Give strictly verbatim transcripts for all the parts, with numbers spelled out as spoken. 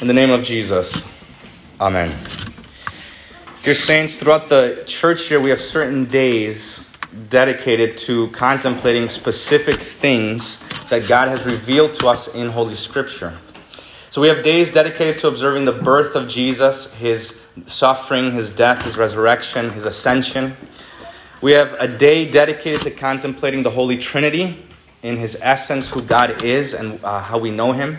In the name of Jesus, amen. Dear saints, throughout the church year, we have certain days dedicated to contemplating specific things that God has revealed to us in Holy Scripture. So we have days dedicated to observing the birth of Jesus, his suffering, his death, his resurrection, his ascension. We have a day dedicated to contemplating the Holy Trinity in his essence, who God is and uh, how we know him.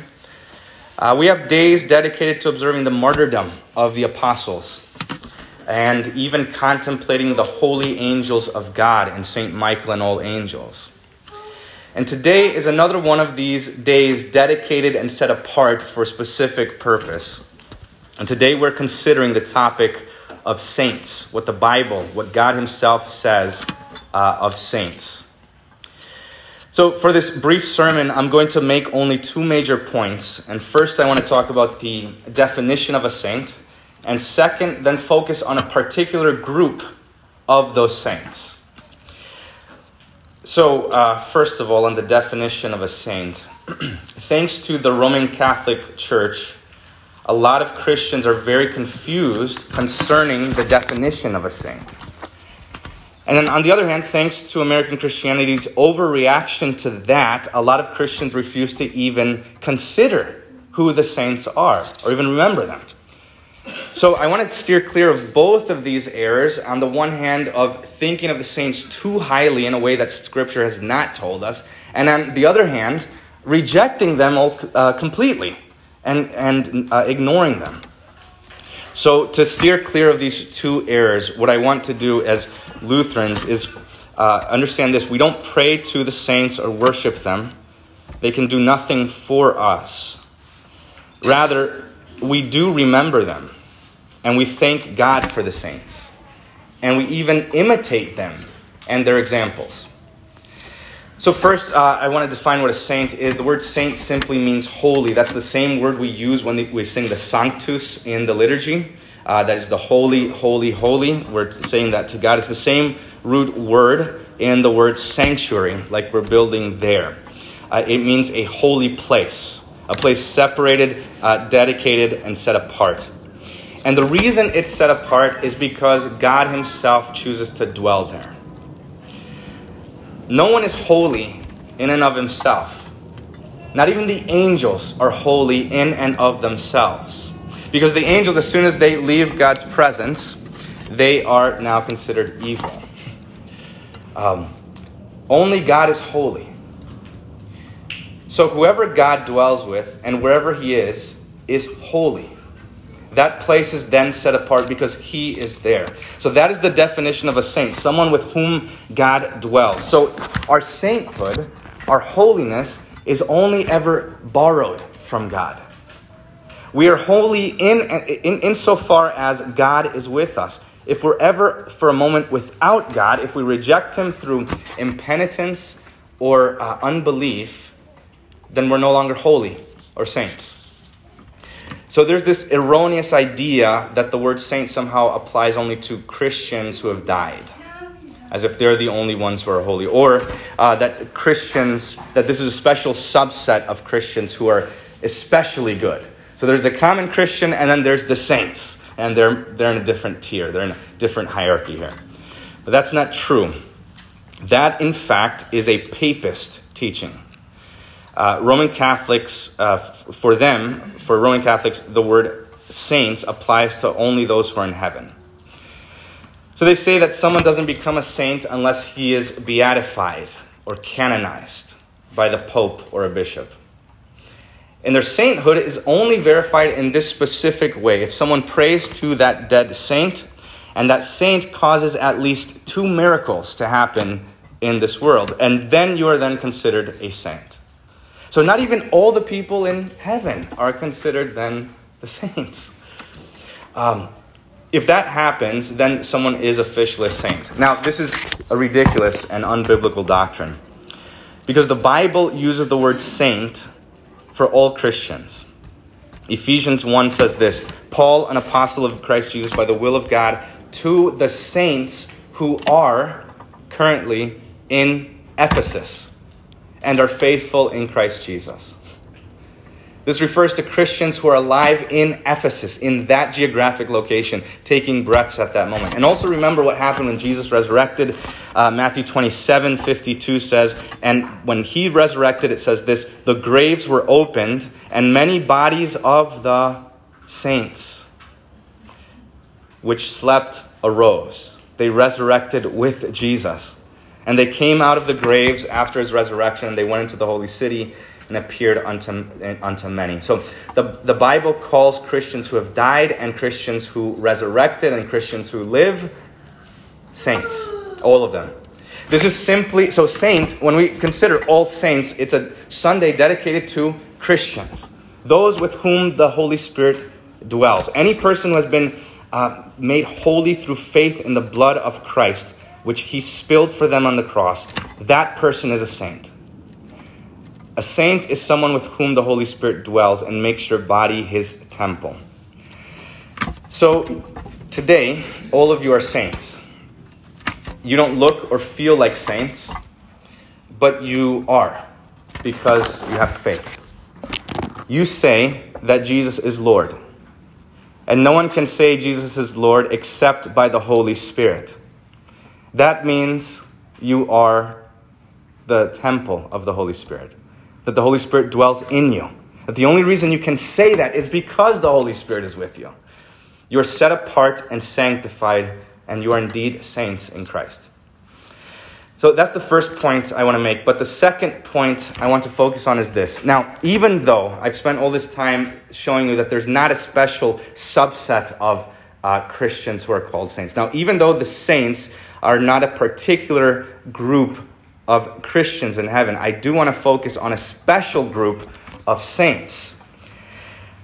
Uh, we have days dedicated to observing the martyrdom of the apostles and even contemplating the holy angels of God and Saint Michael and all angels. And today is another one of these days dedicated and set apart for a specific purpose. And today we're considering the topic of saints, what the Bible, what God himself says uh, of saints. So for this brief sermon, I'm going to make only two major points. And first, I want to talk about the definition of a saint. And second, then focus on a particular group of those saints. So, uh, first of all, on the definition of a saint, thanks to the Roman Catholic Church, a lot of Christians are very confused concerning the definition of a saint. And then on the other hand, thanks to American Christianity's overreaction to that, a lot of Christians refuse to even consider who the saints are or even remember them. So I want to steer clear of both of these errors. On the one hand, of thinking of the saints too highly in a way that Scripture has not told us. And on the other hand, rejecting them all uh, completely and, and uh, ignoring them. So to steer clear of these two errors, what I want to do as Lutherans is uh, understand this. We don't pray to the saints or worship them. They can do nothing for us. Rather, we do remember them. And we thank God for the saints. And we even imitate them and their examples. So first, uh, I want to define what a saint is. The word saint simply means holy. That's the same word we use when we sing the Sanctus in the liturgy. Uh, that is the holy, holy, holy. We're saying that to God. It's the same root word in the word sanctuary, like we're building there. Uh, it means a holy place, a place separated, uh, dedicated, and set apart. And the reason it's set apart is because God himself chooses to dwell there. No one is holy in and of himself. Not even the angels are holy in and of themselves. Because the angels, as soon as they leave God's presence, they are now considered evil. Um, only God is holy. So whoever God dwells with and wherever he is, is holy. That place is then set apart because he is there. So that is the definition of a saint, someone with whom God dwells. So our sainthood, our holiness, is only ever borrowed from God. We are holy in, in insofar as God is with us. If we're ever for a moment without God, if we reject him through impenitence or uh, unbelief, then we're no longer holy or saints. So there's this erroneous idea that the word saint somehow applies only to Christians who have died, as if they're the only ones who are holy, or uh, that Christians, that this is a special subset of Christians who are especially good. So there's the common Christian, and then there's the saints, and they're they're in a different tier, they're in a different hierarchy here. But that's not true. That, in fact, is a papist teaching. Uh, Roman Catholics, uh, f- for them, for Roman Catholics, the word saints applies to only those who are in heaven. So they say that someone doesn't become a saint unless he is beatified or canonized by the Pope or a bishop. And their sainthood is only verified in this specific way. If someone prays to that dead saint, and that saint causes at least two miracles to happen in this world, and then you are then considered a saint. So not even all the people in heaven are considered then the saints. Um, if that happens, then someone is officially a saint. Now, this is a ridiculous and unbiblical doctrine, because the Bible uses the word saint for all Christians. Ephesians one says this: Paul, an apostle of Christ Jesus by the will of God, to the saints who are currently in Ephesus and are faithful in Christ Jesus. This refers to Christians who are alive in Ephesus, in that geographic location, taking breaths at that moment. And also remember what happened when Jesus resurrected. Uh, Matthew twenty-seven fifty-two says, and when he resurrected, it says this, the graves were opened and many bodies of the saints which slept arose. They resurrected with Jesus. And they came out of the graves after his resurrection. They went into the holy city and appeared unto, unto many. So the, the Bible calls Christians who have died and Christians who resurrected and Christians who live saints, all of them. This is simply, so saint, when we consider all saints, it's a Sunday dedicated to Christians, those with whom the Holy Spirit dwells. Any person who has been uh, made holy through faith in the blood of Christ, which he spilled for them on the cross, that person is a saint. A saint is someone with whom the Holy Spirit dwells and makes your body his temple. So today, all of you are saints. You don't look or feel like saints, but you are because you have faith. You say that Jesus is Lord. And no one can say Jesus is Lord except by the Holy Spirit. That means you are the temple of the Holy Spirit. That the Holy Spirit dwells in you. That the only reason you can say that is because the Holy Spirit is with you. You are set apart and sanctified, and you are indeed saints in Christ. So that's the first point I want to make. But the second point I want to focus on is this. Now, even though I've spent all this time showing you that there's not a special subset of uh, Christians who are called saints. Now, even though the saints are not a particular group of Christians in heaven, I do want to focus on a special group of saints.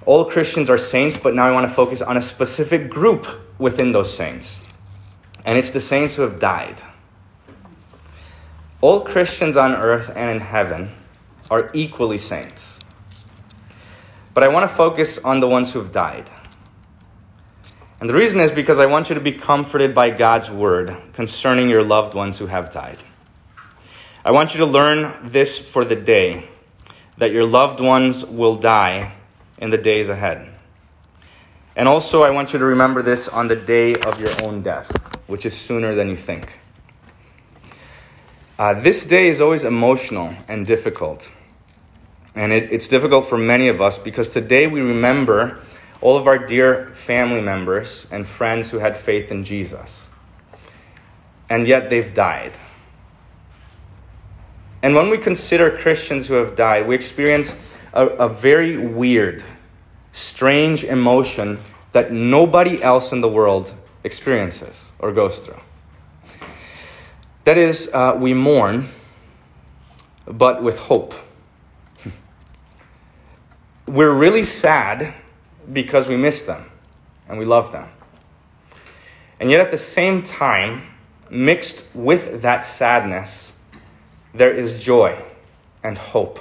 All Christians are saints, but now I want to focus on a specific group within those saints. And it's the saints who have died. All Christians on earth and in heaven are equally saints. But I want to focus on the ones who have died. And the reason is because I want you to be comforted by God's word concerning your loved ones who have died. I want you to learn this for the day, that your loved ones will die in the days ahead. And also, I want you to remember this on the day of your own death, which is sooner than you think. Uh, this day is always emotional and difficult. And it, it's difficult for many of us because today we remember all of our dear family members and friends who had faith in Jesus. And yet they've died. And when we consider Christians who have died, we experience a, a very weird, strange emotion that nobody else in the world experiences or goes through. That is, uh, we mourn, but with hope. We're really sad because we miss them and we love them. And yet at the same time, mixed with that sadness, there is joy and hope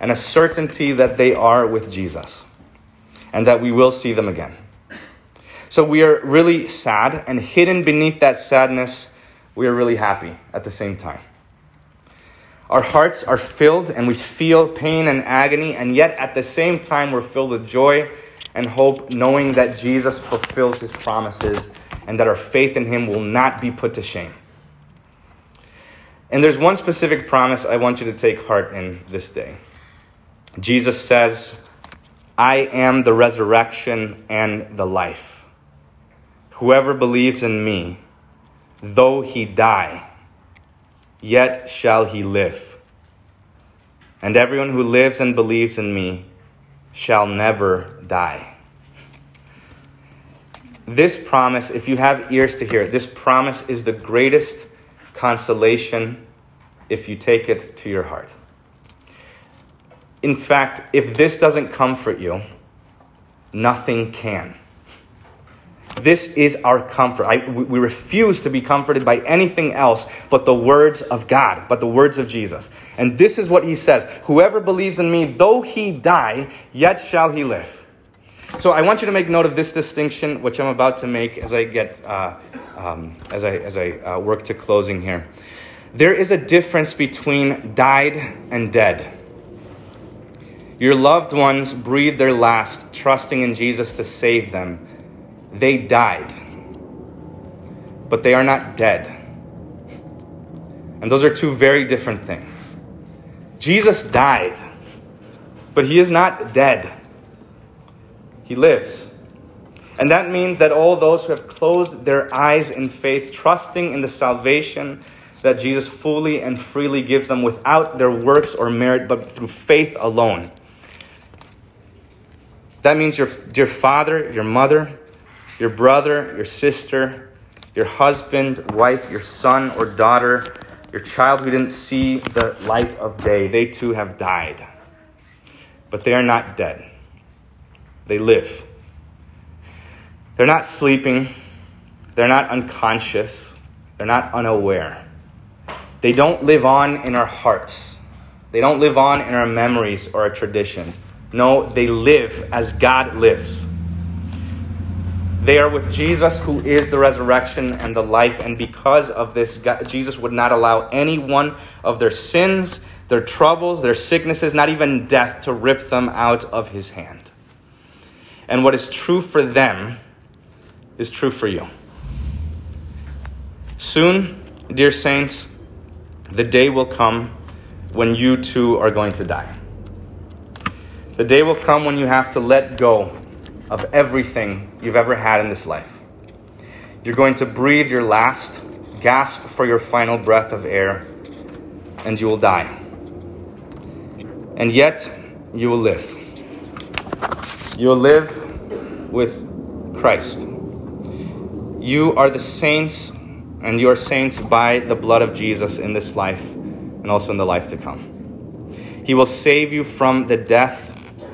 and a certainty that they are with Jesus and that we will see them again. So we are really sad, and hidden beneath that sadness, we are really happy at the same time. Our hearts are filled and we feel pain and agony, and yet at the same time, we're filled with joy and hope, knowing that Jesus fulfills his promises and that our faith in him will not be put to shame. And there's one specific promise I want you to take heart in this day. Jesus says, I am the resurrection and the life. Whoever believes in me, though he die, yet shall he live. And everyone who lives and believes in me shall never die. This promise, if you have ears to hear it, this promise is the greatest consolation if you take it to your heart. In fact, if this doesn't comfort you, nothing can. This is our comfort. I, we refuse to be comforted by anything else but the words of God, but the words of Jesus. And this is what he says, whoever believes in me, though he die, yet shall he live. So I want you to make note of this distinction, which I'm about to make as I get, uh, um, as I as I uh, work to closing here. There is a difference between died and dead. Your loved ones breathed their last, trusting in Jesus to save them. They died, but they are not dead. And those are two very different things. Jesus died, but he is not dead. He lives. And that means that all those who have closed their eyes in faith, trusting in the salvation that Jesus fully and freely gives them without their works or merit, but through faith alone. That means your, your father, your mother, your brother, your sister, your husband, wife, your son or daughter, your child who didn't see the light of day, they too have died. But they are not dead. They live. They're not sleeping. They're not unconscious. They're not unaware. They don't live on in our hearts. They don't live on in our memories or our traditions. No, they live as God lives. They are with Jesus, who is the resurrection and the life. And because of this, God, Jesus would not allow any one of their sins, their troubles, their sicknesses, not even death, to rip them out of his hand. And what is true for them is true for you. Soon, dear saints, the day will come when you too are going to die. The day will come when you have to let go of everything you've ever had in this life. You're going to breathe your last, gasp for your final breath of air, and you will die. And yet, you will live. You will live with Christ. You are the saints, and you are saints by the blood of Jesus in this life and also in the life to come. He will save you from the death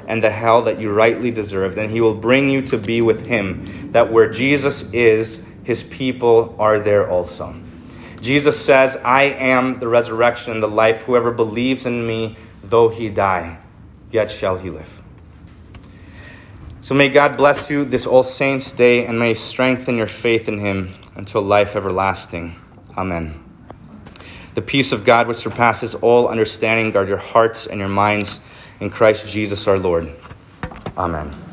and the hell that you rightly deserved, and he will bring you to be with him, that where Jesus is, his people are there also. Jesus says, I am the resurrection and the life. Whoever believes in me, though he die, yet shall he live. So may God bless you this All Saints' Day, and may strengthen your faith in him until life everlasting. Amen. The peace of God, which surpasses all understanding, guard your hearts and your minds in Christ Jesus our Lord. Amen.